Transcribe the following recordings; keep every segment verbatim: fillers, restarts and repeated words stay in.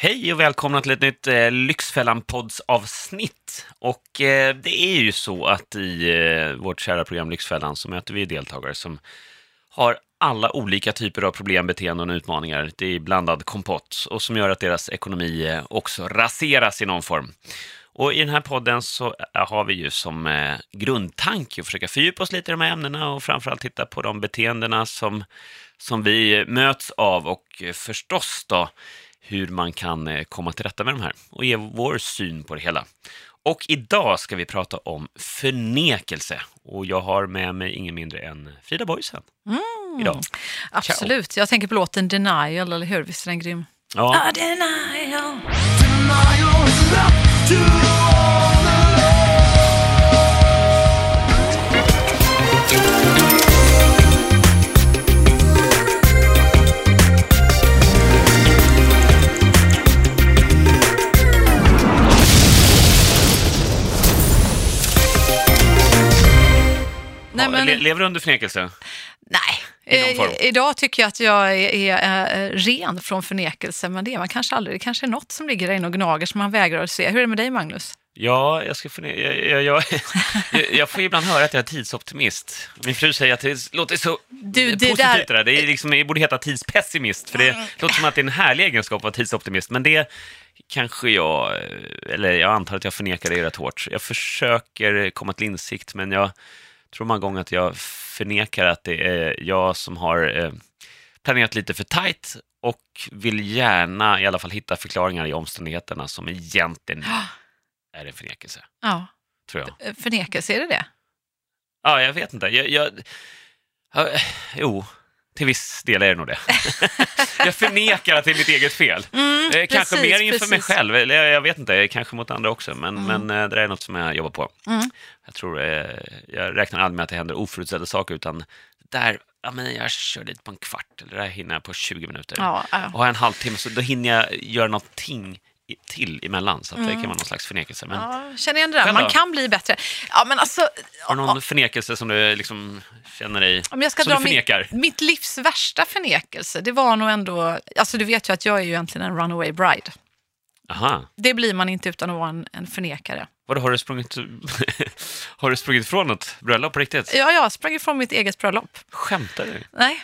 Hej och välkomna till ett nytt eh, Lyxfällan-poddsavsnitt. Och eh, det är ju så att i eh, vårt kära program Lyxfällan så möter vi deltagare som har alla olika typer av problem, beteenden och utmaningar. Det är blandad kompott och som gör att deras ekonomi eh, också raseras i någon form. Och i den här podden så har vi ju som eh, grundtanke att försöka fördjupa oss lite i de här ämnena och framförallt titta på de beteendena som, som vi möts av och eh, förstås då hur man kan komma till rätta med de här och ge vår syn på det hela. Och idag ska vi prata om förnekelse. Och jag har med mig ingen mindre än Frida Bojsen mm. idag. Absolut, ciao. Jag tänker på låten Denial, eller hur? Visst är den grym? Ja. Denial. Denial is love to all alone. Nej, men... Lever du under förnekelse? Nej, I, idag tycker jag att jag är, är ren från förnekelse. Men det är man kanske aldrig. Det kanske är något som ligger där inne och gnager som man vägrar att se. Hur är det med dig, Magnus? Ja, jag, ska förne- jag, jag, jag, jag får ibland höra att jag är tidsoptimist. Min fru säger att det låter så du, det positivt där... det där. Det är liksom, jag borde heta tidspessimist. För det mm. låter som att det är en härlig egenskap att vara tidsoptimist. Men det kanske jag, eller jag antar att jag förnekar det rätt hårt. Jag försöker komma till insikt, men jag... tror man gång att jag förnekar att det är jag som har planerat lite för tajt och vill gärna i alla fall hitta förklaringar i omständigheterna som egentligen är en förnekelse. Ja, tror jag. Förnekelse, är det det? Ja, jag vet inte. Jag, jag, jag, jo, till viss del är det nog det. Jag förnekar att det är mitt eget fel. Mm, kanske precis, mer inför precis. mig själv, eller jag vet inte, kanske mot andra också. Men, mm. men det där är något som jag jobbar på. Mm. Jag tror, jag räknar aldrig med att det händer oförutsedda saker, utan där, ja, men jag kör lite på en kvart, eller där hinner jag på tjugo minuter. Ja, ja. Och har jag en halvtimme så då hinner jag göra någonting till emellan, så att mm. det kan vara någon slags förnekelse. Men ja, känner jag det där, man kan bli bättre. Ja, men alltså, har du någon ja. förnekelse som du liksom känner dig, om jag ska som dra du förnekar? Mitt, mitt livs värsta förnekelse, det var nog ändå, alltså du vet ju att jag är ju egentligen en runaway bride. Aha. Det blir man inte utan att vara en, en förnekare. Vadå, har du sprungit har du sprungit från ett bröllop på riktigt? Ja, jag sprang ifrån mitt eget bröllop. Skämtar du? Nej.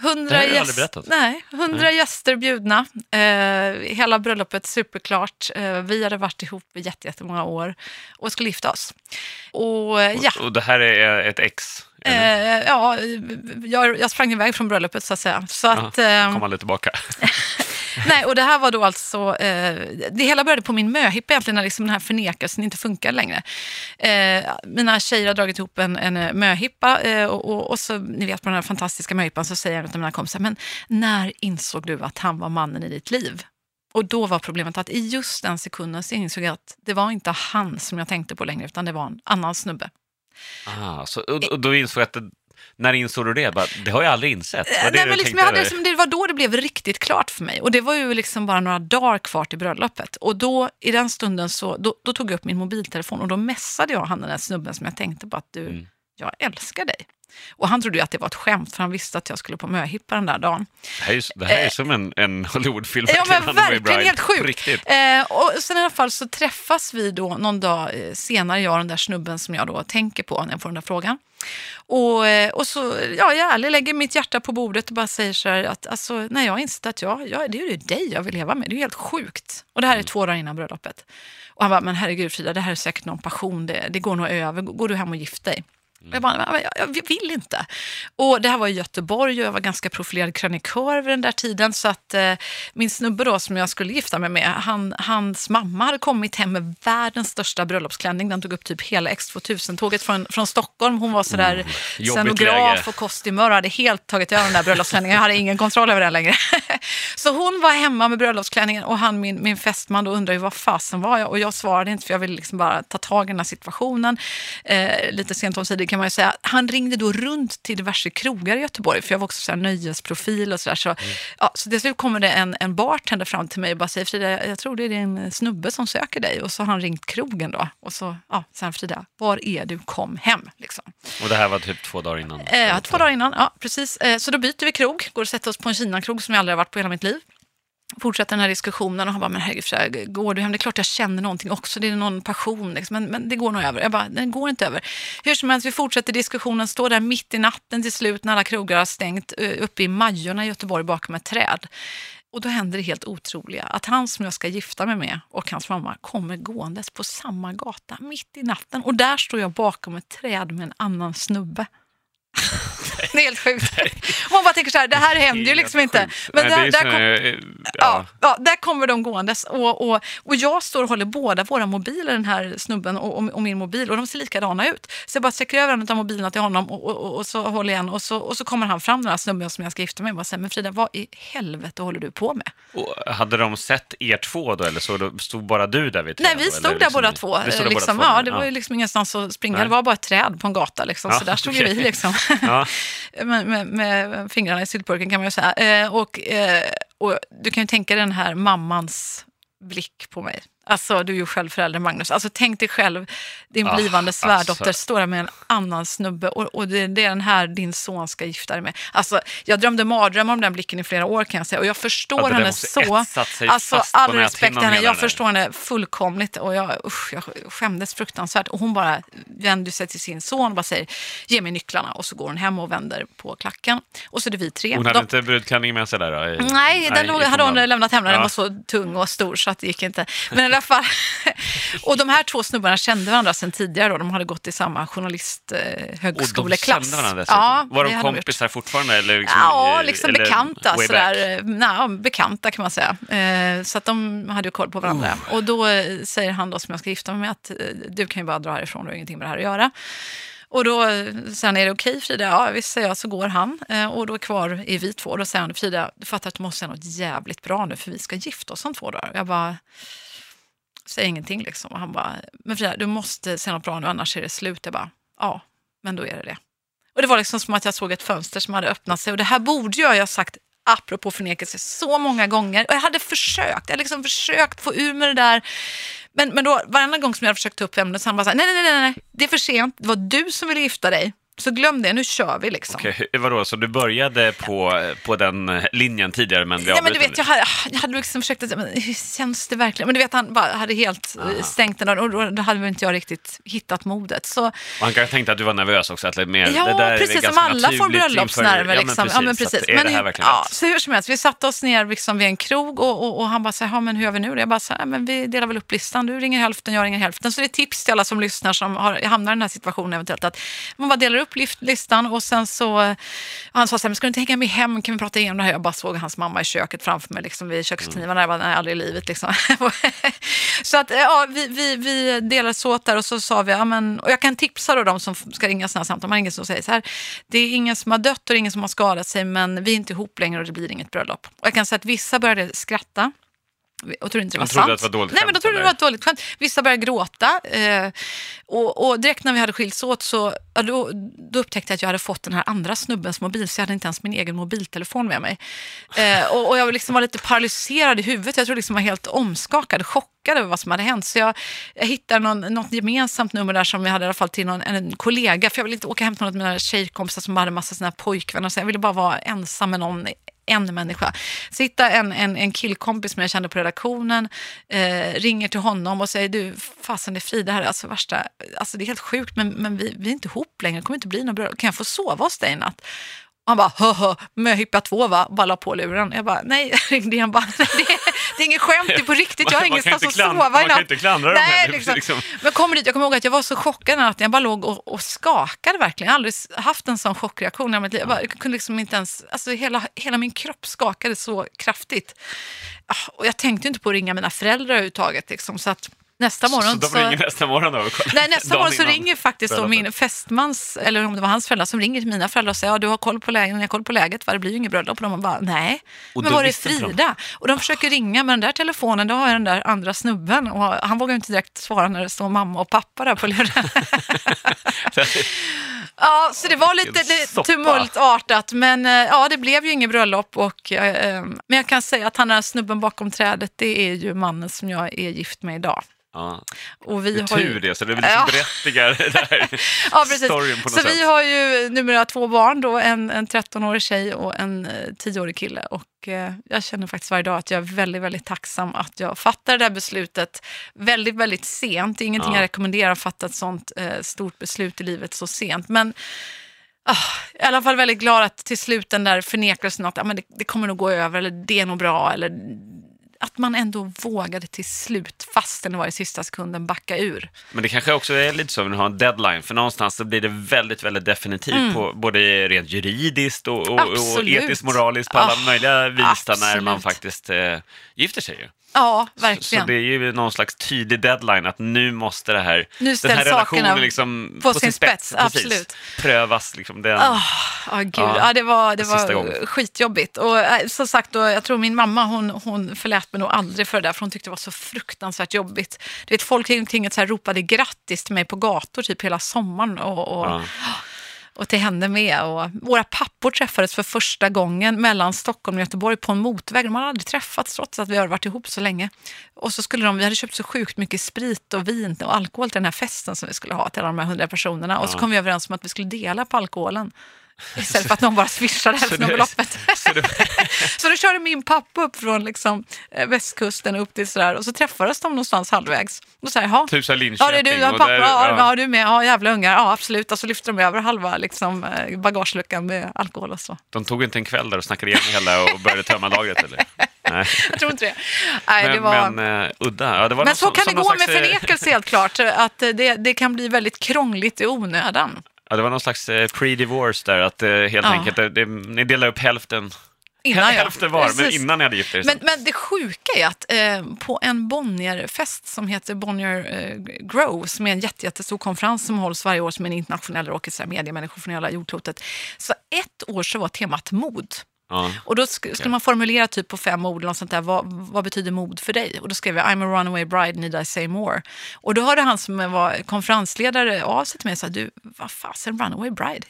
hundra gäster, nej, hundra gäster bjudna. Eh, hela bröllopet superklart. Eh, vi hade varit ihop i jätte, jättemånga år och skulle gifta oss. Och, och, ja. och det här är ett ex? Är eh, ja, jag, jag sprang iväg från bröllopet så att säga. Så Aha, att, eh, kom aldrig tillbaka. Nej, och det här var då alltså... Eh, det hela började på min möhipp egentligen, när liksom den här förnekelsen inte funkar längre. Eh, mina tjejer har dragit ihop en, en möhippa eh, och, och, och så, ni vet, på den här fantastiska möhippan så säger jag till mina kompisar, men när insåg du att han var mannen i ditt liv? Och då var problemet att i just den sekunden så insåg jag att det var inte han som jag tänkte på längre, utan det var en annan snubbe. Ah, så, och, och då insåg jag att... Det... När insåg du det? Bara, det har jag aldrig insett. Var det, Nej, men liksom, jag hade, liksom, det var då det blev riktigt klart för mig. Och det var ju liksom bara några dagar kvar till bröllopet. Och då, i den stunden, så, då, då tog jag upp min mobiltelefon och då messade jag han den där snubben som jag tänkte på att du, mm. jag älskar dig. Och han trodde ju att det var ett skämt, för han visste att jag skulle på möhippa den där dagen. Det här är, det här är eh, som en, en Hollywoodfilm. Ja, men verkligen helt sjukt. Eh, och sen i alla fall så träffas vi då någon dag senare, jag och den där snubben som jag då tänker på när jag får den där frågan. Och, och så, ja, jag ärlig lägger mitt hjärta på bordet och bara säger så här att alltså, nej, jag har insett att jag, jag, det är ju dig jag vill leva med, det är ju helt sjukt. Och det här är två dagar innan bröllopet. Och han bara, men herregud Frida, det här är säkert någon passion, det, det går nog över, går du hem och gift dig? Jag bara, jag vill inte. Och det här var i Göteborg och jag var ganska profilerad krönikör vid den där tiden, så att eh, min snubbe då som jag skulle gifta mig med, han, hans mamma hade kommit hem med världens största bröllopsklänning. Den tog upp typ hela X tvåtusen-tåget från, från Stockholm. Hon var sådär mm, scenograf och kostymör och hade helt tagit över den där bröllopsklänningen. Jag hade ingen kontroll över den längre. Så hon var hemma med bröllopsklänningen och han, min, min fästman då, undrade ju vad fasen var jag. Och jag svarade inte, för jag ville liksom bara ta tag i den här situationen. Eh, lite sent om sidan kan man ju säga. Han ringde då runt till diverse krogar i Göteborg, för jag var också så här nöjesprofil och sådär. Så, mm. ja, så till slut kommer det en, en bartender fram till mig och bara säger, Frida, jag tror det är din snubbe som söker dig. Och så har han ringt krogen då. Och så, ja, sen Frida, var är du? Kom hem, liksom. Och det här var typ två dagar innan? Eh, ja, två dagar innan, ja, precis. Eh, så då byter vi krog, går och sätter oss på en Kina-krog som jag aldrig har varit på hela mitt liv. fortsätta den här diskussionen och han bara, men herregud, så här, går du hem? Det är klart jag känner någonting också, det är någon passion liksom, men, men det går nog över. Jag bara, den går inte över. Hur som helst, vi fortsätter diskussionen, står där mitt i natten till slut när alla krogar har stängt uppe i Majorna i Göteborg bakom ett träd. Och då händer det helt otroliga att han som jag ska gifta mig med och hans mamma kommer gåendes på samma gata mitt i natten. Och där står jag bakom ett träd med en annan snubbe. Det är helt sjukt. Man bara tänker så här, det här händer ju liksom inte. Men där, där, kom, ja, ja, där kommer de gåendes. Och, och, och jag står och håller båda våra mobiler, den här snubben och, och, och min mobil. Och de ser likadana ut. Så jag bara sträcker över en av mobilerna till honom och, och, och, och så håller jag en. Och så, och så kommer han fram, den här snubben som jag ska gifta mig med. Och bara säger, men Frida, vad i helvete håller du på med? Och hade de sett er två då? Eller så då stod bara du där vid träd? Nej, vi stod eller, där liksom, båda två. Det liksom, båda liksom, två ja, det ja. var ju liksom ingenstans att springa. Nej. Det var bara ett träd på en gata. Liksom, ja, så där stod okay. vi liksom. Ja. Med, med, med fingrarna i syltburken kan man ju säga. Eh, och, eh, och du kan ju tänka den här mammans blick på mig. Alltså, du är ju själv förälder, Magnus. Alltså, tänk dig själv, din ah, blivande svärdotter alltså. Står där med en annan snubbe och, och det, det är den här din son ska gifta dig med. Alltså, jag drömde mardröm om den blicken i flera år kan jag säga. Och jag förstår ja, henne så. Alltså, all respekt henne. Jag förstår henne fullkomligt och jag, usch, jag skämdes fruktansvärt. Och hon bara vänder sig till sin son och bara säger, ge mig nycklarna. Och så går hon hem och vänder på klacken. Och så är det vi tre. Hon hade De... inte brudklänning med sig där då? I... Nej, den Nej, hade hon lämnat hemma. Den ja. var så tung och stor så att det gick inte. Men och de här två snubbarna kände varandra sedan tidigare då. De hade gått i samma journalisthögskoleklass. Och de kände ja, var de kompisar fortfarande? Eller liksom, ja, liksom eller bekanta sådär. Nej, bekanta kan man säga. Så att de hade ju koll på varandra. Oh. Och då säger han då som jag ska gifta mig med att du kan ju bara dra härifrån, du har ingenting med det här att göra. Och då säger han, är det okej Frida? Ja, visst säger jag, så går han. Eh, och då är kvar i vi två. Och då säger han, Frida, du fattar att du måste säga något jävligt bra nu för vi ska gifta oss om två dagar. Jag bara, säger ingenting liksom. Och han bara, men Frida, du måste säga något bra nu annars är det slut. Jag bara, ja, men då är det det. Och det var liksom som att jag såg ett fönster som hade öppnat sig. Och det här borde jag ha sagt apropå förnekelse så många gånger. Och jag hade försökt, jag liksom försökt få ur med det där. Men, men då, varenda gång som jag hade försökt ta upp ämnet så han bara så här, nej, nej, nej, nej, det är för sent. Det var du som ville gifta dig. Så glöm det, nu kör vi liksom. Okej, vadå, så du började på, på den linjen tidigare men... Ja, men du vet, jag hade, jag hade liksom försökt att men hur känns det verkligen? Men du vet, han bara hade helt Aha. stängt den och då, då hade väl inte jag riktigt hittat modet. Så... Och han kanske tänkte att du var nervös också. Att mer, ja, det där precis, är som alla får bröllopsnerver liksom. Ja, men precis. Ja, men precis. Så, men, men, ja, så hur som helst, vi satt oss ner liksom vid en krog och, och, och han bara så här, ja men hur gör vi nu? Och jag bara så här, men vi delar väl upp listan. Du ringer hälften, jag ringer hälften. Så det är tips till alla som lyssnar som har, hamnar i den här situationen eventuellt att man bara delar upp listan och sen så han sa så här, men ska du inte hänga med hem, kan vi prata igenom det här? Jag bara såg hans mamma i köket framför mig liksom vid köksknivarna, jag bara, nej, aldrig i livet liksom. Så att ja, vi, vi, vi delade så åt där och så sa vi, ja men, och jag kan tipsa då de som ska ringa sådana här samtal, man har ingen som säger så här, det är ingen som har dött och ingen som har skadat sig men vi är inte ihop längre och det blir inget bröllop. Och jag kan säga att vissa började skratta och trodde inte det var sant. Att det var dåligt. Nej, men de trodde det var ett dåligt skämt. Vissa började gråta. Eh, och, och direkt när vi hade skilts åt så ja, då, då upptäckte jag att jag hade fått den här andra snubbens mobil så jag hade inte ens min egen mobiltelefon med mig. Eh, och, och jag liksom var lite paralyserad i huvudet. Jag tror liksom jag var helt omskakad, chockad över vad som hade hänt. Så jag, jag hittade någon, något gemensamt nummer där som vi hade i alla fall till någon, en kollega. För jag ville inte åka hem till någon av mina tjejkompisar som hade en massa såna här pojkvänner. Så jag ville bara vara ensam med någon en människa. Sitta en, en, en killkompis som jag kände på redaktionen eh, ringer till honom och säger du, fasen det är Frida här, alltså värsta alltså det är helt sjukt, men, men vi, vi är inte ihop längre, det kommer inte bli något bra, kan jag få sova hos dig i natt? Han bara, höhö, möhippa två va? Bara la på luren. Jag bara, nej, ringde han bara, nej, det, är, det är ingen skämt, det är på riktigt, jag har ingenstans att sova. Man kan inte klandra dem här. Liksom. Liksom. Men kommer dit, jag kommer ihåg att jag var så chockad att jag bara låg och, och skakade verkligen. Jag har aldrig haft en sån chockreaktion. Jag, jag, bara, jag kunde liksom inte ens, alltså hela, hela min kropp skakade så kraftigt. Och jag tänkte inte på att ringa mina föräldrar överhuvudtaget liksom, så att nästa morgon så, så de ringer nästa morgon då. Nej, nästa morgon så ringer faktiskt då min fästmans eller om det var hans föräldrar som ringer till mina föräldrar och säger ja, du har koll på lägen, jag har koll på läget, vad det blir ju inget bröllop och de bara nej. Och men var det Frida? Och de försöker ringa med den där telefonen, då har jag den där andra snubben och han vågar inte direkt svara när det står mamma och pappa där på luren. Ja, så det var lite tumultartat men ja, det blev ju inget bröllop och eh, men jag kan säga att han är snubben bakom trädet, det är ju mannen som jag är gift med idag. Ja. Och vi det är har tur ju... det, så det blir liksom berättigar det här ja, precis. Storyn på något så sätt. Vi har ju numera två barn då, en, en tretton-årig tjej och en tio-årig kille. Och eh, jag känner faktiskt varje dag att jag är väldigt, väldigt tacksam att jag fattar det här beslutet väldigt, väldigt sent. Det är ingenting ja. jag rekommenderar att fatta ett sånt eh, stort beslut i livet så sent. Men ah, i alla fall väldigt glad att till slut den där förnekelsen att ah, men det, det kommer nog gå över, eller det är nog bra, eller... Att man ändå vågade till slut, fastän det var i sista sekunden, backa ur. Men det kanske också är lite så att man har en deadline. För någonstans så blir det väldigt, väldigt definitivt. Mm. På, både rent juridiskt och, och, och etiskt, moraliskt. På alla oh, möjliga visar när man faktiskt eh, gifter sig ju. Ja, verkligen. Så, så det är ju någon slags tydlig deadline att nu måste det här, nu den här relationen liksom på, på sin spets, spets absolut. Prövas liksom den. Åh, oh, oh, gud. Ja, ja, det var, det var skitjobbigt. Och som sagt, då, jag tror min mamma hon, hon förlät mig nog aldrig för det där, för hon tyckte det var så fruktansvärt jobbigt. Du vet, folk kring så här ropade grattis till mig på gator typ hela sommaren och... och ja. Och till henne med. Och våra pappor träffades för första gången mellan Stockholm och Göteborg på en motorväg. De hade aldrig träffats trots att vi har varit ihop så länge. Och så skulle de, vi hade köpt så sjukt mycket sprit och vin och alkohol till den här festen som vi skulle ha till alla de här hundra personerna. Ja. Och så kom vi överens om att vi skulle dela på alkoholen. Istället för att de bara swishade hälften av beloppet. Så, det... så då körde min pappa upp från liksom västkusten upp till sådär. Och så träffades de någonstans halvvägs. Och så här, ja. Typ såhär Linköping. Ja, det är du, ja, pappa, där, ja, ja. Ja, du är med. Ja, jävla ungar. Ja, absolut. Och så lyfter de över halva liksom, bagageluckan med alkohol och så. De tog inte en kväll där och snackade igen hela och började tömma lagret, eller? Nej. Jag tror inte det. Nej, men, det var... men, uh, udda. Ja, det var men så som, kan som det gå slags... med förnekelse helt klart. Att det, det kan bli väldigt krångligt i onödan. Ja, det var någon slags pre-divorce där, att helt ja. enkelt, det, ni delar upp hälften, innan hälften var, precis. Men innan ni hade gift er. Men, men det sjuka är att eh, på en Bonnierfest som heter Bonnier eh, Grove, som är en jätte, jättestor konferens som hålls varje år som en internationell råkelse av mediemänniskor från hela jordklotet. Så ett år så var temat mod. Ja. Och då sk- skulle man formulera typ på fem ord eller sånt där, vad, vad betyder mod för dig? Och då skrev jag, I'm a runaway bride, need I say more? Och då hörde han som var konferensledare av sig till mig och sa, du, vad fasen, runaway bride?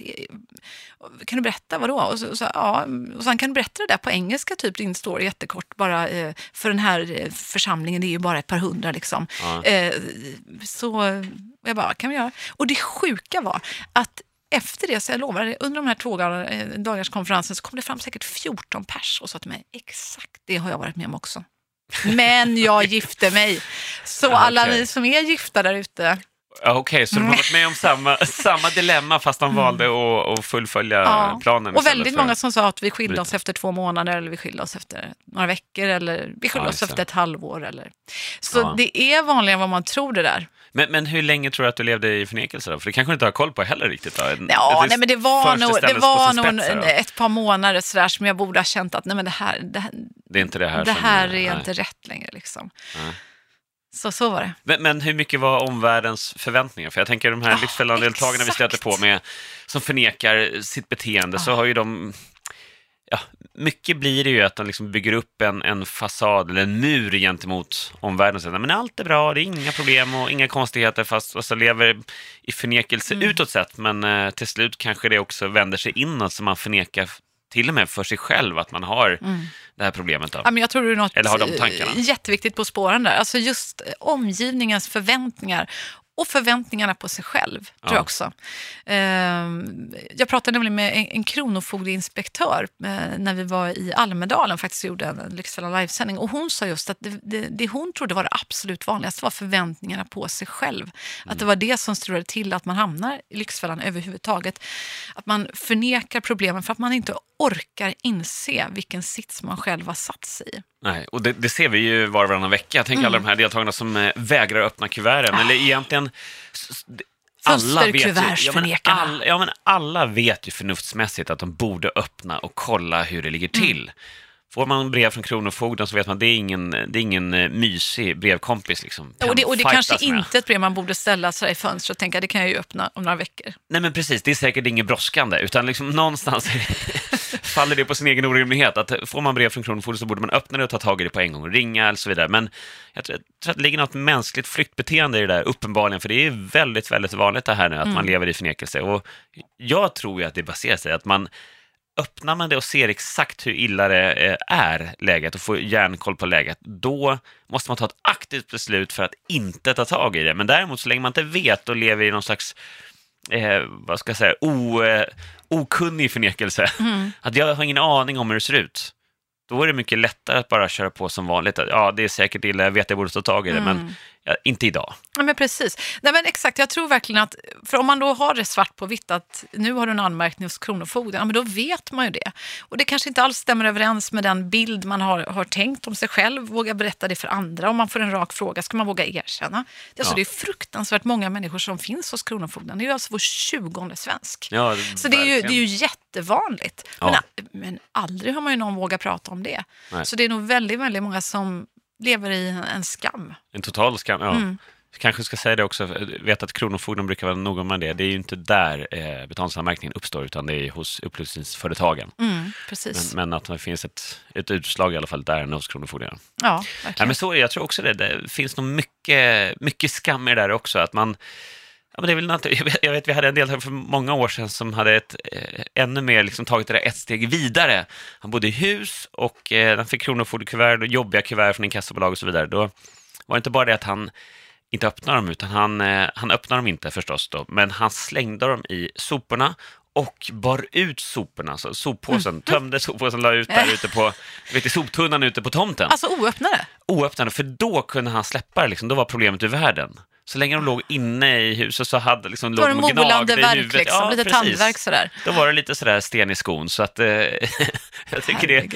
Kan du berätta vad då? Och så, och så, ja, och sen kan du berätta det där på engelska typ, din story jättekort bara, eh, för den här församlingen, det är ju bara ett par hundra liksom. Ja. Eh, så jag bara, kan vi göra? Och det sjuka var att efter det, så jag lovar, under de här två dagars konferensen så kom det fram säkert fjorton pers och sa till mig, exakt det har jag varit med om också. Men jag gifte mig. Så okay. Alla ni som är gifta där ute. Okej, okay, så de har varit med om samma, samma dilemma fast de valde att, att fullfölja ja. planen. Och väldigt många som sa att vi skilde oss efter två månader eller vi skilde oss efter några veckor eller vi skilde ja, oss efter ett halvår. Eller. Så ja. det är vanligare vad man tror det där. Men, men hur länge tror du att du levde i förnekelse då? För det kanske du inte har koll på heller riktigt. Då. Ja, nej, men det var nog, det var nog ett par månader sådär som jag borde ha känt att nej, men det här, det här, det är inte, det här det här som, är nej. inte rätt längre liksom. Nej. Så, så var det. Men, men hur mycket var omvärldens förväntningar? För jag tänker de här oh, Lyxfällan-deltagarna vi stöter på med som förnekar sitt beteende oh. så har ju de... Ja, mycket blir det ju att de liksom bygger upp en, en fasad eller en mur gentemot omvärlden och säger, men allt är bra, det är inga problem och inga konstigheter fast och så lever i förnekelse mm. utåt sett, men eh, till slut kanske det också vänder sig inåt så man förnekar till och med för sig själv att man har mm. det här problemet då. Ja, men jag tror det är något eller har de tankarna? Jätteviktigt på spåren där, alltså just omgivningens förväntningar och förväntningarna på sig själv, ja. tror jag också. Jag pratade nämligen med en kronofogdeinspektör när vi var i Almedalen faktiskt gjorde en Lyxfällan livesändning. Och hon sa just att det, det, det hon trodde var det absolut vanligaste var förväntningarna på sig själv. Mm. Att det var det som strulade till att man hamnar i Lyxfällan överhuvudtaget. Att man förnekar problemen för att man inte orkar inse vilken sits man själv har satt sig i. Nej, och det, det ser vi ju var och varannan vecka. Jag tänker mm. alla de här deltagarna som vägrar öppna kuverten. Ah. Eller egentligen... Alla vet, ju, ja, men all, ja, men alla vet ju förnuftsmässigt att de borde öppna och kolla hur det ligger till. Mm. Får man brev från Kronofogden så vet man att det är ingen, det är ingen mysig brevkompis. Liksom, och det, och det kanske med. inte är ett brev man borde ställa sig i fönstret och tänka det kan jag ju öppna om några veckor. Nej men precis, det är säkert inget brådskande utan liksom någonstans faller det på sin egen orimlighet. Att får man brev från Kronofogden så borde man öppna det och ta tag i det på en gång och ringa och så vidare. Men jag tror, jag tror att det ligger något mänskligt flyktbeteende i det där uppenbarligen för det är väldigt, väldigt vanligt det här nu att mm. man lever i förnekelse. Och jag tror ju att det baserar sig att man öppnar man det och ser exakt hur illa det är läget och får järnkoll på läget, då måste man ta ett aktivt beslut för att inte ta tag i det. Men däremot så länge man inte vet och lever i någon slags eh, vad ska jag säga, o, eh, okunnig förnekelse, mm. att jag har ingen aning om hur det ser ut, då är det mycket lättare att bara köra på som vanligt. Ja, det är säkert illa, jag vet att jag borde ta tag i det, mm. men ja, inte idag. Ja, men precis. Nej, men exakt, jag tror verkligen att, för om man då har det svart på vitt att nu har du en anmärkning hos Kronofogden, ja, men då vet man ju det. Och det kanske inte alls stämmer överens med den bild man har, har tänkt om sig själv, våga berätta det för andra. Om man får en rak fråga, ska man våga erkänna? Alltså, ja. Det är fruktansvärt många människor som finns hos Kronofogden. Det är ju alltså vår tjugonde svensk. Ja, det, så det är, ju, det är ju jättevanligt. Ja. Men, men aldrig har man ju någon våga prata om det. Nej. Så det är nog väldigt, väldigt många som lever i en skam. En total skam, ja. Mm. Kanske ska säga det också, vet att Kronofogden brukar vara noga med det. Det är ju inte där eh, betalningsanmärkningen uppstår, utan det är hos upplysningsföretagen. Mm, precis. Men, men att det finns ett, ett utslag i alla fall där hos Kronofogden. Ja, verkligen. Ja, men så, jag tror också det, det finns nog mycket, mycket skam i det där också, att man... Ja, men det är väl något, jag, vet, jag vet, vi hade en deltagare för många år sedan som hade ett, eh, ännu mer liksom tagit det där ett steg vidare. Han bodde i hus och eh, han fick kronofogdekuvert och jobbiga kuvert från inkassobolag och så vidare. Då var det inte bara det att han inte öppnade dem, utan han, eh, han öppnade dem inte förstås då. Men han slängde dem i soporna och bar ut soporna, så soppåsen, mm. tömde soppåsen, la ut där ute på, vet du, soptunnan ute på tomten. Alltså oöppnade? Oöppnade, för då kunde han släppa det liksom, då var problemet ur världen. Så länge de låg inne i huset så hade liksom låg de gnagde i huvudet. Liksom, ja, lite tandverk sådär. Då var det lite sådär sten i skon. Så att eh, jag tycker det,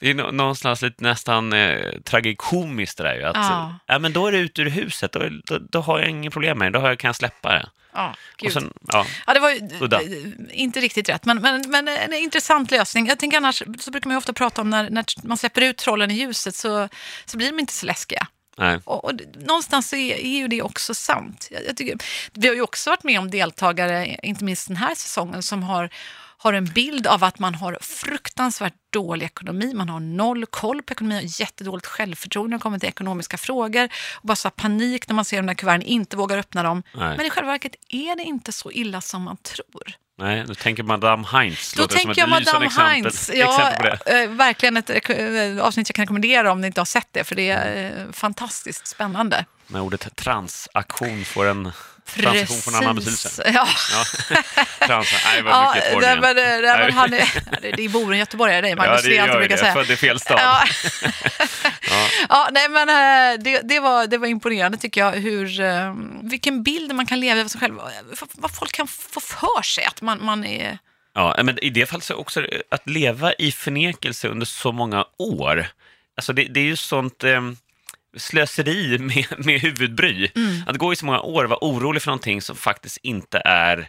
det är någonstans lite nästan eh, tragikomiskt det där ju. Att, ja. ja, men då är det ut ur huset. Då, då, då har jag inga problem med det. Då kan jag släppa det. Ja, gud. Och sen, ja. ja, det var ju inte riktigt rätt. Men, men, men en intressant lösning. Jag tänker annars så brukar man ju ofta prata om när, när man släpper ut trollen i ljuset så, så blir de inte så läskiga. Nej. Och, och någonstans så är, är ju det också sant. Jag, jag tycker, vi har ju också varit med om deltagare, inte minst den här säsongen, som har, har en bild av att man har fruktansvärt dålig ekonomi. Man har noll koll på ekonomi, har jättedåligt självförtroende när det kommer till ekonomiska frågor. Och bara så panik när man ser de där kuverten, inte vågar öppna dem. Nej. Men i själva verket är det inte så illa som man tror. Nej, nu tänker Madame Heinz. Då tänker jag Madame Heinz. Ja, äh, verkligen ett äh, avsnitt jag kan rekommendera om ni inte har sett det. För det är äh, fantastiskt spännande. När ordet transaktion får en... Transaktion från en annan betydelse. Ja. ja. Transaktion, nej, vad mycket ja, där, men, där, men han är, det bor en göteborgare dig, Magnus. Ja, det gör ju det. Säga. Född i fel stad. Ja. ja. ja, nej men det, det, var, det var imponerande tycker jag. Hur, vilken bild man kan leva av sig själv. Vad folk kan få för sig att man, man är... Ja, men i det fallet så också att leva i förnekelse under så många år. Alltså det, det är ju sånt... Eh, slöseri med, med huvudbry. Mm. Att gå i så många år och vara orolig för någonting som faktiskt inte är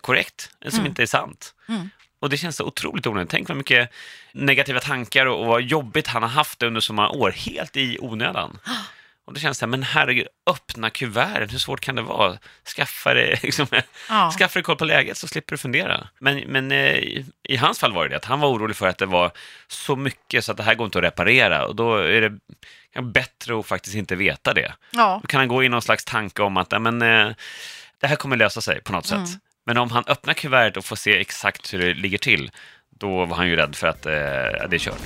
korrekt, som mm. inte är sant. Mm. Och det känns så otroligt onödigt. Tänk vad mycket negativa tankar och, och vad jobbigt han har haft det under så många år, helt i onödan. Och det känns så här, men herregud, öppna kuverten, hur svårt kan det vara? Skaffa det, liksom, ja. Skaffa det koll på läget så slipper du fundera. Men, men i, i hans fall var det att han var orolig för att det var så mycket så att det här går inte att reparera. Och då är det bättre att faktiskt inte veta det. Ja. Då kan han gå in i någon slags tanke om att men, det här kommer lösa sig på något mm. sätt. Men om han öppnar kuvertet och får se exakt hur det ligger till, då var han ju rädd för att eh, det är kört.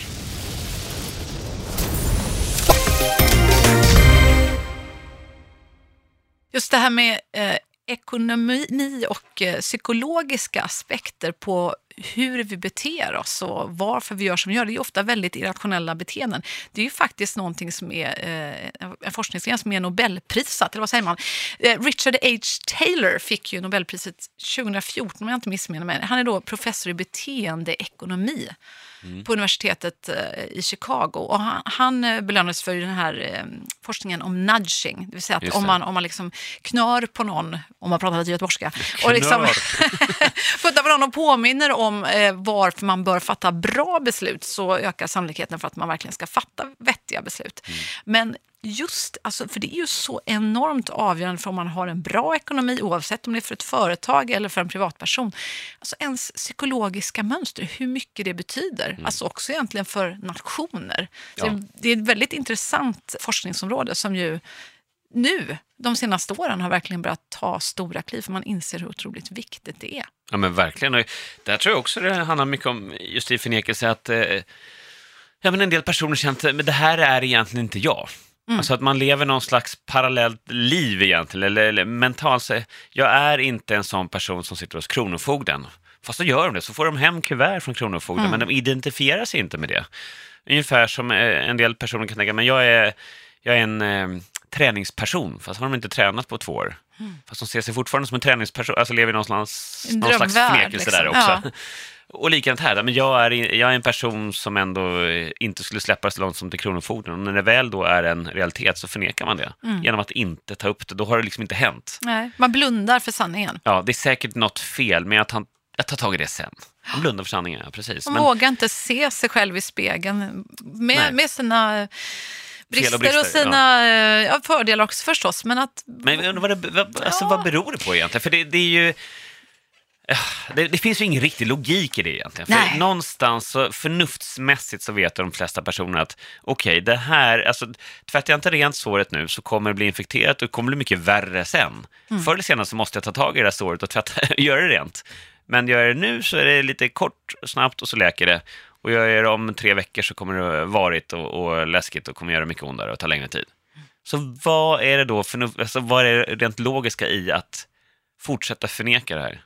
Just det här med eh, ekonomi och eh, psykologiska aspekter på hur vi beter oss och varför vi gör som vi gör. Det är ju ofta väldigt irrationella beteenden. Det är ju faktiskt någonting som är eh, en forskningsgren som är Nobelprisat. Eller vad säger man? Eh, Richard H. Taylor fick ju Nobelpriset tjugo fjorton, om jag inte missminner mig. Han är då professor i beteendeekonomi mm. på universitetet eh, i Chicago. Och han, han belönades för den här eh, forskningen om nudging. Det vill säga att om man, om man liksom knör på någon, om man pratar lite göteborgska, och liksom puttar på någon och påminner om om eh, varför man bör fatta bra beslut, så ökar sannolikheten för att man verkligen ska fatta vettiga beslut. Mm. Men just, alltså, för det är ju så enormt avgörande för om man har en bra ekonomi, oavsett om det är för ett företag eller för en privatperson. Alltså ens psykologiska mönster, hur mycket det betyder. Mm. Alltså också egentligen för nationer. Så ja. Det är ett väldigt intressant forskningsområde som ju nu, de senaste åren, har verkligen börjat ta stora kliv, för man inser hur otroligt viktigt det är. Ja, men verkligen. Och där tror jag också det handlar mycket om just i förnekelse att eh, ja, men en del personer känner att men det här är egentligen inte jag. Mm. Alltså att man lever någon slags parallellt liv egentligen, eller, eller mentalt. Jag är inte en sån person som sitter hos Kronofogden. Fast då gör de det, så får de hem kuvert från Kronofogden, mm. men de identifierar sig inte med det. Ungefär som en del personer kan tänka, men jag är, jag är en eh, träningsperson, fast har de inte tränat på två år. Mm. Fast de ser sig fortfarande som en träningsperson, alltså lever i någon slags, någon slags förnekelse liksom. Där också. Ja. Och likadant här, men jag är, jag är en person som ändå inte skulle släppas så långt som till Kronofogden. Och när det väl då är en realitet så förnekar man det. Mm. Genom att inte ta upp det, då har det liksom inte hänt. Nej, man blundar för sanningen. Ja, det är säkert något fel, men jag tar, jag tar tag i det sen. Man blundar för sanningen, ja, precis. Man men, vågar inte se sig själv i spegeln med, med sina... Brister och, brister och sina ja. fördelar också förstås, men att... Men vad, det, vad, alltså, ja. vad beror det på egentligen? För det, det är ju... Det, det finns ju ingen riktig logik i det egentligen. Nej. För någonstans så förnuftsmässigt så vet de flesta personer att okej, okay, det här, alltså tvättar jag inte rent såret nu så kommer det bli infekterat och kommer bli mycket värre sen. Mm. Förr eller senare så måste jag ta tag i det här såret och tvätta, göra det rent. Men gör jag det nu så är det lite kort, snabbt och så läker det. Och jag gör om tre veckor så kommer det varigt och, och läskigt och kommer göra mycket ondare och ta längre tid. Så vad är det då för, alltså vad är det rent logiska i att fortsätta förneka det här?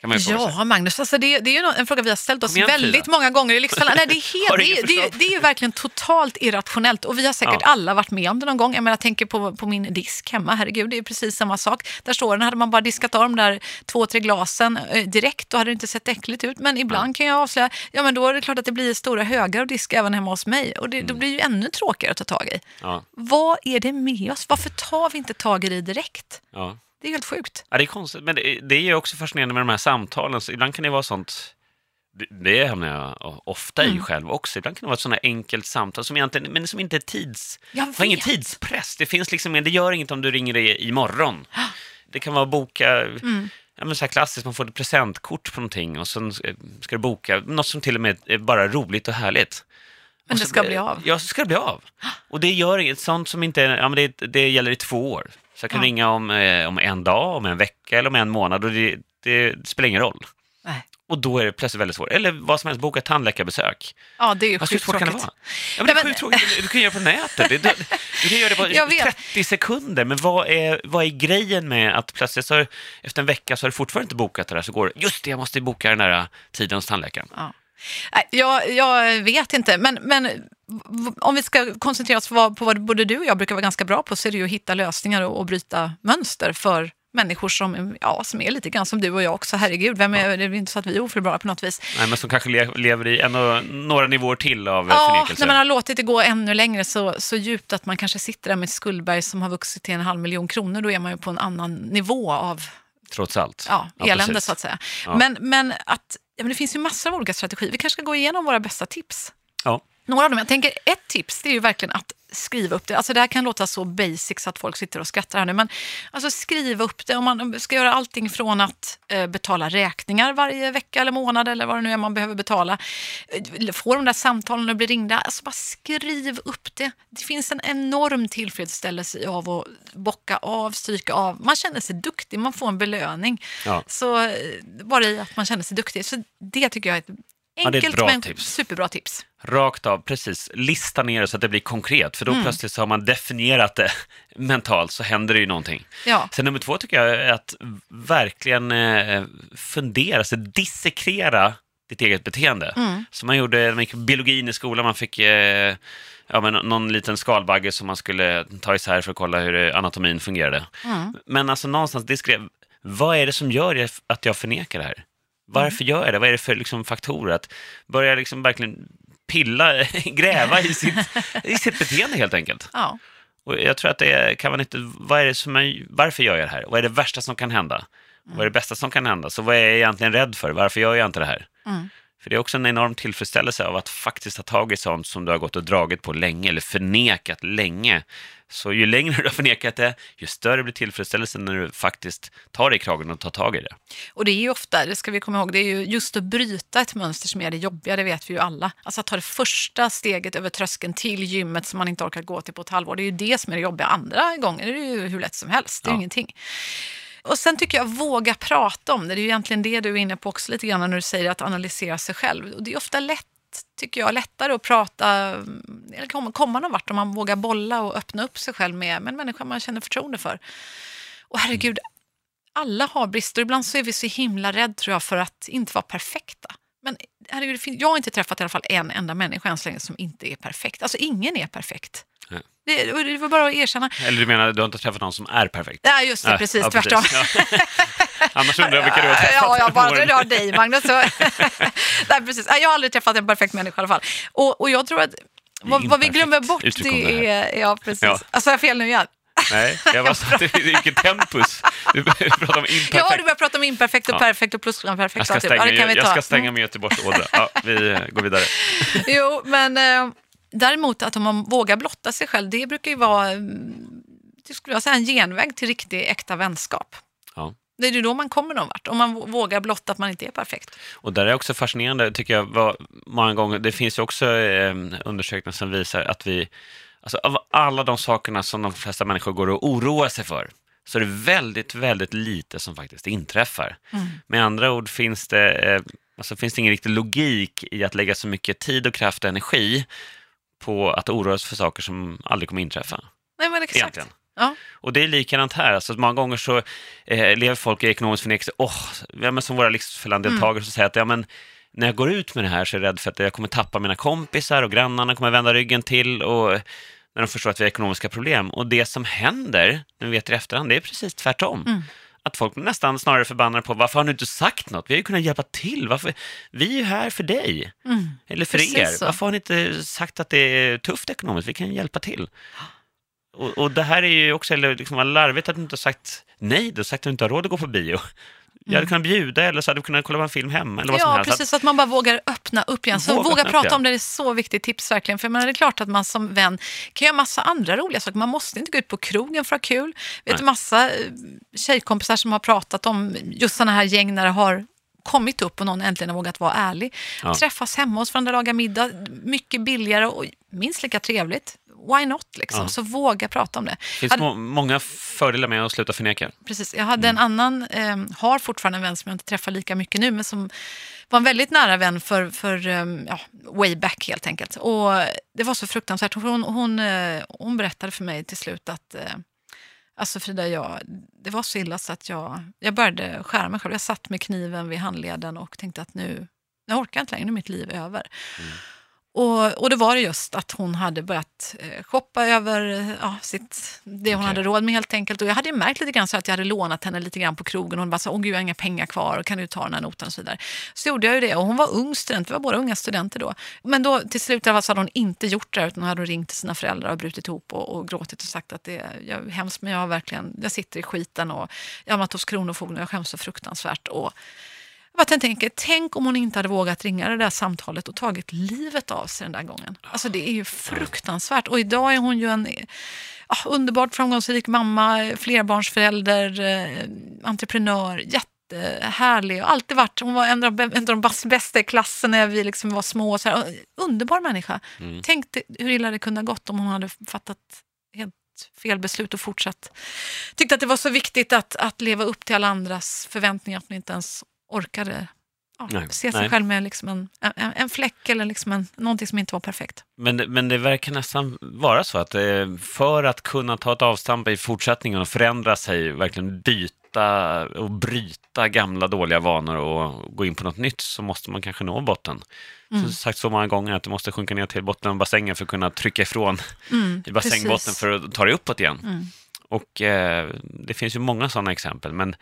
Kan man ju ja, sig. Magnus, alltså det, det är ju en fråga vi har ställt oss igen, väldigt många gånger. Liksom, nej, det, är helt, det, det, det är ju verkligen totalt irrationellt. Och vi har säkert ja. alla varit med om det någon gång. Jag menar, jag tänker på, på min disk hemma. Herregud, det är ju precis samma sak. Där står den, hade man bara diskat av de där två, tre glasen eh, direkt, då hade det inte sett äckligt ut. Men ibland ja. kan jag avslöja, ja men då är det klart att det blir stora högar och disk även hemma hos mig. Och det, mm. då blir det ju ännu tråkigare att ta tag i. Ja. Vad är det med oss? Varför tar vi inte tag i det direkt? Ja. Det är helt sjukt. Ja, det är konstigt. Men det, det är ju också fascinerande med de här samtalen. Så ibland kan det vara sånt... Det hamnar jag ofta i mm. själv också. Ibland kan det vara ett sådant här enkelt samtal som egentligen, men som inte är tids... har ingen tidspress. Det finns liksom, det gör inget om du ringer i imorgon. Det kan vara boka... Mm. Ja, men så här klassiskt, man får ett presentkort på någonting och sen ska du boka något som till och med är bara roligt och härligt. Men det ska så, bli av. Ja, så ska det bli av. Och det gör inget sånt som inte... Ja, men det, det gäller i två år. Så jag kan ja. ringa om, eh, om en dag, om en vecka eller om en månad och det, det spelar ingen roll. Nej. Och då är det plötsligt väldigt svårt. Eller vad som helst, boka tandläkarbesök. Ja, det är ju sjukt tråkigt. Ja, men det är sjukt tråkigt. Du kan göra det på nätet. Du, du, du kan göra det på trettio sekunder. Men vad är, vad är grejen med att plötsligt så, efter en vecka så har du fortfarande inte bokat det där. Så går just det, jag måste boka den där tiden hos tandläkaren. Ja. Jag, jag vet inte, men, men om vi ska koncentrera oss på vad både du och jag brukar vara ganska bra på, så är det ju att hitta lösningar och, och bryta mönster för människor som, ja, som är lite grann som du och jag också. Herregud, vem är, ja. det är inte så att vi är oförblivbara på något vis. Nej, men som kanske le- lever i ännu, några nivåer till av ja, förnekelse. Ja, när man har låtit det gå ännu längre så, så djupt att man kanske sitter där med ett skuldberg som har vuxit till en halv miljon kronor, då är man ju på en annan nivå av... Trots allt. Ja, elände ja, så att säga. Ja. Men, men att... Ja, men det finns ju massor av olika strategier. Vi kanske ska gå igenom våra bästa tips. Ja. Några av dem. Jag tänker, ett tips det är ju verkligen att skriva upp det. Alltså det här kan låta så basics att folk sitter och skrattar här nu. Men alltså skriva upp det. Om man ska göra allting från att eh, betala räkningar varje vecka eller månad eller vad det nu är man behöver betala. Få de där samtalen och bli ringda. Alltså bara skriv upp det. Det finns en enorm tillfredsställelse av att bocka av, stryka av. Man känner sig duktig. Man får en belöning. Ja. Så bara i att man känner sig duktig. Så det tycker jag är ett enkelt, ja, det är ett men tips. Superbra tips. Rakt av, precis. Lista ner det så att det blir konkret. För då mm. plötsligt så har man definierat det mentalt, så händer det ju någonting. Ja. Sen nummer två tycker jag är att verkligen eh, fundera, så dissekera ditt eget beteende. Mm. Så man gjorde man gick biologin i skolan, man fick eh, ja, men någon liten skalbagge som man skulle ta isär för att kolla hur anatomin fungerade. Mm. Men alltså någonstans, det skrev, vad är det som gör att jag förnekar det här? Varför gör jag det? Vad är det för liksom, faktorer? Att börja liksom verkligen pilla, gräva i sitt, i sitt beteende helt enkelt. Ja. Och jag tror att det kan man inte... Vad är det som är, varför gör jag det här? Vad är det värsta som kan hända? Mm. Vad är det bästa som kan hända? Så vad är jag egentligen rädd för? Varför gör jag inte det här? Mm. För det är också en enorm tillfredsställelse av att faktiskt ha tagit sånt som du har gått och dragit på länge eller förnekat länge. Så ju längre du har förnekat det, ju större blir tillfredsställelsen när du faktiskt tar dig i kragen och tar tag i det. Och det är ju ofta, det ska vi komma ihåg, det är ju just att bryta ett mönster som är det jobbiga, det vet vi ju alla. Alltså att ta det första steget över tröskeln till gymmet som man inte orkar gå till på ett halvår, det är ju det som är det jobbiga. Andra gånger är det ju hur lätt som helst, det är ja. ingenting. Och sen tycker jag våga prata om det. Det är ju egentligen det du är inne på också lite grann när du säger att analysera sig själv. Och det är ofta lätt, tycker jag, lättare att prata eller komma någon vart om man vågar bolla och öppna upp sig själv med en människa man känner förtroende för. Och herregud, alla har brister. Ibland så är vi så himla rädda, tror jag, för att inte vara perfekta. Men herregud, jag har inte träffat i alla fall en enda människa än så länge som inte är perfekt. Alltså ingen är perfekt. Ja. Det, det var bara att erkänna. Eller du menar, du har inte träffat någon som är perfekt? Nej, just det, ja, precis, ja, tvärtom. Precis. Ja. Annars undrar jag vilka du har träffat. Ja, jag bara tror du har dig, Magnus. Nej, precis. Jag har aldrig träffat en perfekt människa i alla fall. Och, och jag tror att vad, vad vi glömmer bort det är... Ja, precis. Ja. Alltså, jag fel nu igen. Nej, jag var så att det gick i tempus. Du pratar om imperfekt. Ja, du börjar prata om imperfekt och perfekt och plus perfekt. Jag ska stänga, ja, jag ska stänga med Göteborgsådra. Ja, vi går vidare. Jo, men eh, däremot att om man vågar blotta sig själv, det brukar ju vara, det skulle jag säga, en genväg till riktig äkta vänskap. Ja. Det är ju då man kommer någon vart, om man vågar blotta att man inte är perfekt. Och där är också fascinerande, tycker jag, var, många gånger, det finns ju också eh, undersökningar som visar att vi, alltså av alla de sakerna som de flesta människor går och oroar sig för, så är det väldigt, väldigt lite som faktiskt inträffar. Mm. Med andra ord finns det, alltså finns det ingen riktig logik i att lägga så mycket tid och kraft och energi på att oroa sig för saker som aldrig kommer inträffa. Nej, men exakt. Egentligen. Ja. Och det är likadant här. Alltså, många gånger så eh, lever folk i ekonomisk förnekelse. Åh, oh, som våra Lyxfällan-deltagare mm. som säger att ja, men när jag går ut med det här så är jag rädd för att jag kommer tappa mina kompisar och grannarna kommer vända ryggen till och... när de förstår att vi har ekonomiska problem. Och det som händer, när vi vet i efterhand, det är precis tvärtom. Mm. Att folk nästan snarare förbannar på, varför har du inte sagt något? Vi har ju kunnat hjälpa till. Varför? Vi är ju här för dig. Mm. Eller för precis er. Så. Varför har ni inte sagt att det är tufft ekonomiskt? Vi kan ju hjälpa till. Och, och det här är ju också, eller liksom var larvigt att du inte har sagt nej. Du har sagt att du inte har råd att gå på bio. Mm. Jag hade kunnat bjuda, eller så hade du kunnat kolla på en film hemma. Eller vad ja, som helst. Precis, så att man bara vågar öppna upp igen. Så våga, våga prata igen om det, det är så viktigt tips verkligen. För men det är klart att man som vän kan göra massa andra roliga saker. Man måste inte gå ut på krogen för att ha kul. Vi vet massa tjejkompisar som har pratat om just sådana här gäng när det har kommit upp och någon äntligen har vågat vara ärlig. Ja. Träffas hemma hos varandra, laga middag. Mycket billigare och minst lika trevligt. Why not liksom? Ja. Så våga prata om det. Det finns hade... må- många fördelar med att sluta förneka. Precis. Jag hade mm. en annan, eh, har fortfarande en vän som jag inte träffar lika mycket nu, men som var en väldigt nära vän för, för eh, ja, way back helt enkelt. Och det var så fruktansvärt. Hon, hon, eh, hon berättade för mig till slut att eh, alltså Frida, jag, det var så illa så att jag, jag började skära mig själv. Jag satt med kniven vid handleden och tänkte att nu, jag orkar inte längre, nu är mitt liv över. Mm. Och, och det var det just att hon hade börjat shoppa över ja, sitt, det hon okay. hade råd med helt enkelt. Och jag hade ju märkt lite grann så att jag hade lånat henne lite grann på krogen. Hon bara sa, åh gud, jag har inga pengar kvar, och kan du ta den här notan och så vidare. Så gjorde jag ju det. Och hon var ung student, vi var båda unga studenter då. Men då till slut så hade hon inte gjort det, utan hon hade ringt till sina föräldrar och brutit ihop och, och gråtit och sagt att det är hemskt, men jag har verkligen, jag sitter i skiten och jag har varit hos Kronofogden och jag skäms så fruktansvärt och... Jag tänker, tänk om hon inte hade vågat ringa det där samtalet och tagit livet av sig den där gången. Alltså det är ju fruktansvärt. Och idag är hon ju en ja, underbart framgångsrik mamma, flerbarnsförälder, eh, entreprenör, jättehärlig. Och alltid varit, hon var en av, en av de bästa i klassen när vi liksom var små. Och så här. Underbar människa. Mm. Tänk hur illa det kunde ha gått om hon hade fattat helt fel beslut och fortsatt. Tyckte att det var så viktigt att, att leva upp till alla andras förväntningar att man inte ens orkade ja, nej, se sig nej. själv med liksom en, en, en fläck eller liksom en, någonting som inte var perfekt. Men, men det verkar nästan vara så att för att kunna ta ett avstamp i fortsättningen och förändra sig, verkligen byta och bryta gamla dåliga vanor och gå in på något nytt, så måste man kanske nå botten. Mm. Så sagt så många gånger att du måste sjunka ner till botten av bassängen för att kunna trycka ifrån mm, i bassängbotten precis. För att ta dig uppåt igen. Mm. Och eh, det finns ju många sådana exempel, men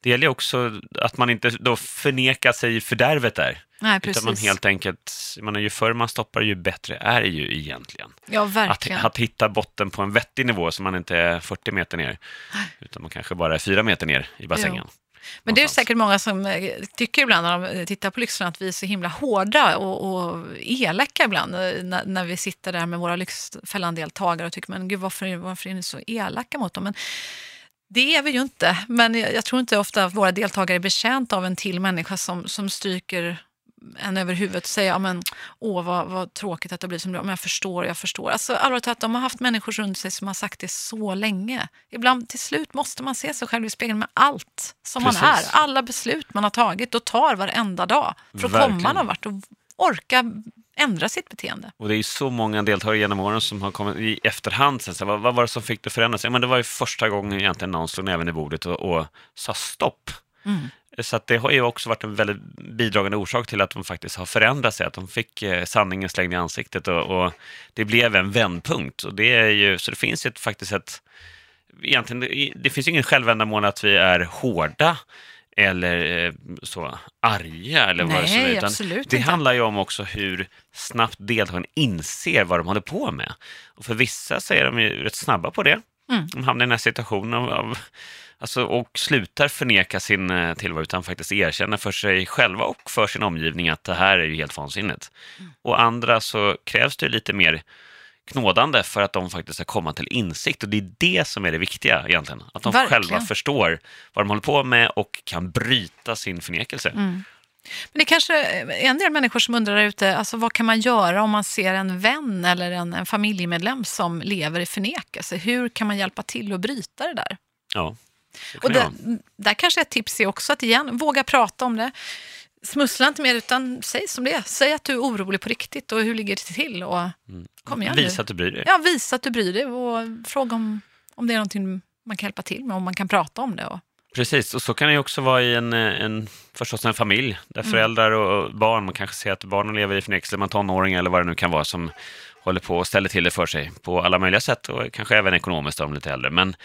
det gäller också att man inte då förnekar sig fördärvet där. Nej, precis. Utan man helt enkelt, man är ju förr man stoppar, ju bättre är det ju egentligen. Ja, verkligen. Att, att hitta botten på en vettig nivå så man inte är fyrtio meter ner. Nej. Utan man kanske bara är fyra meter ner i bassängen. Jo. Men det är säkert många som tycker ibland när de tittar på Lyxfällan att vi är så himla hårda och, och elaka ibland när, när vi sitter där med våra Lyxfällan-deltagare och tycker men gud varför, varför är ni så elaka mot dem? Men det är vi ju inte. Men jag, jag tror inte ofta att våra deltagare är betjänt av en till människa som, som stryker en över huvudet och säger ja men åh vad, vad tråkigt att det blir som det, men jag förstår, jag förstår. Alltså allvarligt att de har haft människor runt sig som har sagt det så länge. Ibland till slut måste man se sig själv i spegeln med allt som Precis. Man är. Alla beslut man har tagit och tar varenda dag för att Verkligen. Komma någon vart och orka ändra sitt beteende. Och det är ju så många deltagare genom åren som har kommit i efterhand. Så vad, vad var det som fick det förändras? Ja men det var ju första gången egentligen någon slog även i bordet och, och sa stopp. Mm. Så att det har ju också varit en väldigt bidragande orsak till att de faktiskt har förändrat sig. Att de fick sanningen slängd i ansiktet och, och det blev en vändpunkt. Och det är ju, så det finns ju ett, faktiskt ett... Egentligen, det finns ju ingen självändamål att vi är hårda eller så arga. Eller Nej, vad det, är, utan absolut det inte. Handlar ju om också hur snabbt deltagarna inser vad de håller på med. Och för vissa så är de ju rätt snabba på det. Mm. De hamnar i den här situationen av... av Alltså, och slutar förneka sin tillvaro utan faktiskt erkänner för sig själva och för sin omgivning att det här är ju helt vansinnigt. Mm. Och andra så krävs det lite mer knådande för att de faktiskt ska komma till insikt. Och det är det som är det viktiga egentligen. Att de Verkligen. Själva förstår vad de håller på med och kan bryta sin förnekelse. Mm. Men det kanske är en del människor som undrar ute, alltså vad kan man göra om man ser en vän eller en, en familjemedlem som lever i förnekelse? Hur kan man hjälpa till att bryta det där? Ja. Och där, där kanske ett tips är också att igen, våga prata om det. Smussla inte mer utan säg som det är. Säg att du är orolig på riktigt och hur ligger det till? Och, mm. kom igen, visa att du bryr dig. Ja, visa att du bryr dig och fråga om, om det är någonting man kan hjälpa till med, om man kan prata om det. Och... Precis, och så kan det också vara i en, en, förstås en familj där mm. föräldrar och barn, man kanske ser att barnen lever i förnekelse, man tonåring eller vad det nu kan vara som håller på och ställer till det för sig på alla möjliga sätt och kanske även ekonomiskt om lite äldre. Men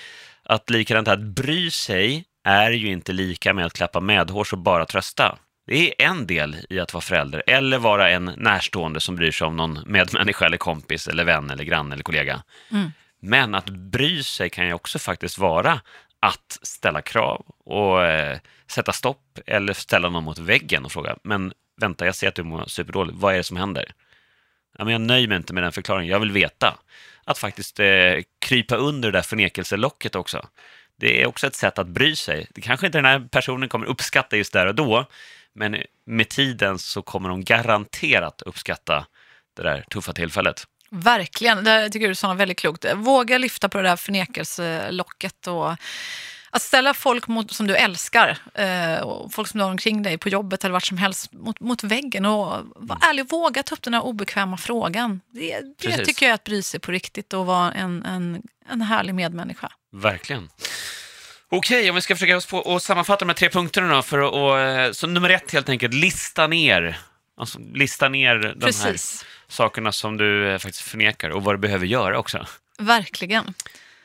att likadant att bry sig är ju inte lika med att klappa medhårs och bara trösta. Det är en del i att vara förälder eller vara en närstående som bryr sig om någon medmänniska eller kompis eller vän eller grann eller kollega. Mm. Men att bry sig kan ju också faktiskt vara att ställa krav och eh, sätta stopp eller ställa någon mot väggen och fråga men vänta, jag ser att du mår superdåligt. Vad är det som händer? Ja, men jag nöjer mig inte med den förklaringen. Jag vill veta. Att faktiskt eh, krypa under det där förnekelselocket också. Det är också ett sätt att bry sig. Det kanske inte den här personen kommer uppskatta just där och då. Men med tiden så kommer de garanterat uppskatta det där tuffa tillfället. Verkligen. Det tycker du sådana väldigt klokt. Våga lyfta på det där förnekelselocket och... Att ställa folk mot, som du älskar, eh, och folk som du har omkring dig på jobbet eller vart som helst, mot, mot väggen. Och var ärlig, våga ta upp den här obekväma frågan. Det, det tycker jag är att bry sig på riktigt och vara en, en, en härlig medmänniska. Verkligen. Okej, om vi ska försöka oss på och sammanfatta de här tre punkterna då. För att, och, så nummer ett helt enkelt, lista ner. Alltså, lista ner Precis. De här sakerna som du faktiskt förnekar och vad du behöver göra också. Verkligen.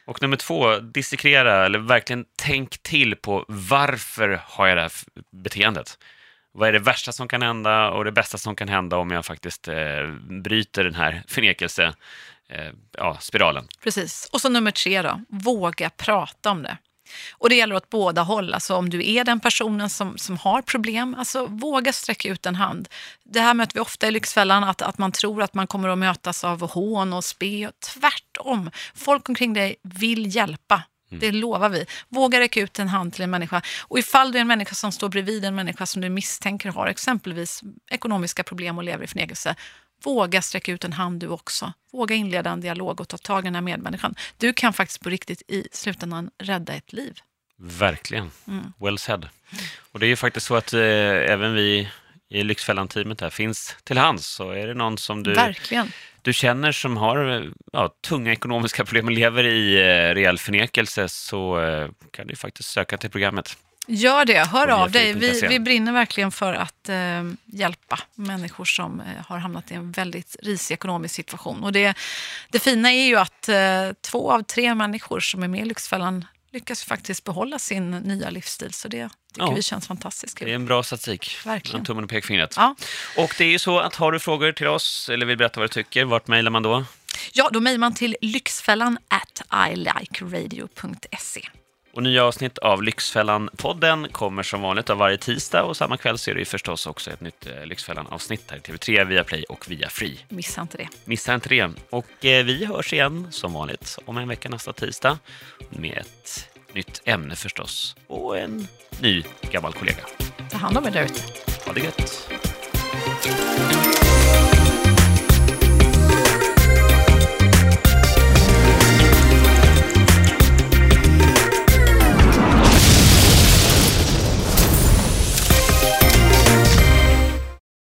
Och nummer två, dissekera eller verkligen tänk till på varför har jag det här beteendet. Vad är det värsta som kan hända och det bästa som kan hända om jag faktiskt eh, bryter den här förnekelse, eh, ja, spiralen. Precis. Och så nummer tre då, våga prata om det. Och det gäller åt båda håll. Alltså om du är den personen som, som har problem, alltså våga sträcka ut en hand. Det här möter vi ofta i Lyxfällan, att, att man tror att man kommer att mötas av hån och spe. Tvärtom. Folk omkring dig vill hjälpa. Mm. Det lovar vi. Våga räcka ut en hand till en människa. Och ifall du är en människa som står bredvid en människa som du misstänker har exempelvis ekonomiska problem och lever i förnekelse, våga sträcka ut en hand du också. Våga inleda en dialog och ta tag i den här medmänniskan. Du kan faktiskt på riktigt i slutändan rädda ett liv. Verkligen. Mm. Well said. Och det är ju faktiskt så att eh, även vi i Lyxfällan-teamet här finns till hands. Så är det någon som du, Verkligen. Du känner som har ja, tunga ekonomiska problem och lever i eh, rejäl förnekelse så eh, kan du faktiskt söka till programmet. Gör det, hör av dig. Vi, vi brinner verkligen för att eh, hjälpa människor som eh, har hamnat i en väldigt risig ekonomisk situation. Och det, det fina är ju att eh, två av tre människor som är med i Lyxfällan lyckas faktiskt behålla sin nya livsstil. Så det tycker ja. Vi känns fantastiskt. Det är en bra statistik. Verkligen. Tummen och pekfingret. Ja. Och det är ju så att har du frågor till oss eller vill berätta vad du tycker, vart mejlar man då? Ja, då mejlar man till lyxfällan at ilikeradio punkt se. Och nya avsnitt av Lyxfällan-podden kommer som vanligt av varje tisdag. Och samma kväll ser du förstås också ett nytt Lyxfällan-avsnitt här i T V tre, via Play och via Free. Missa inte det. Missa inte det. Och eh, vi hörs igen som vanligt om en vecka nästa tisdag. Med ett nytt ämne förstås. Och en ny gammal kollega. Ta hand om er där ute. Ha det gött.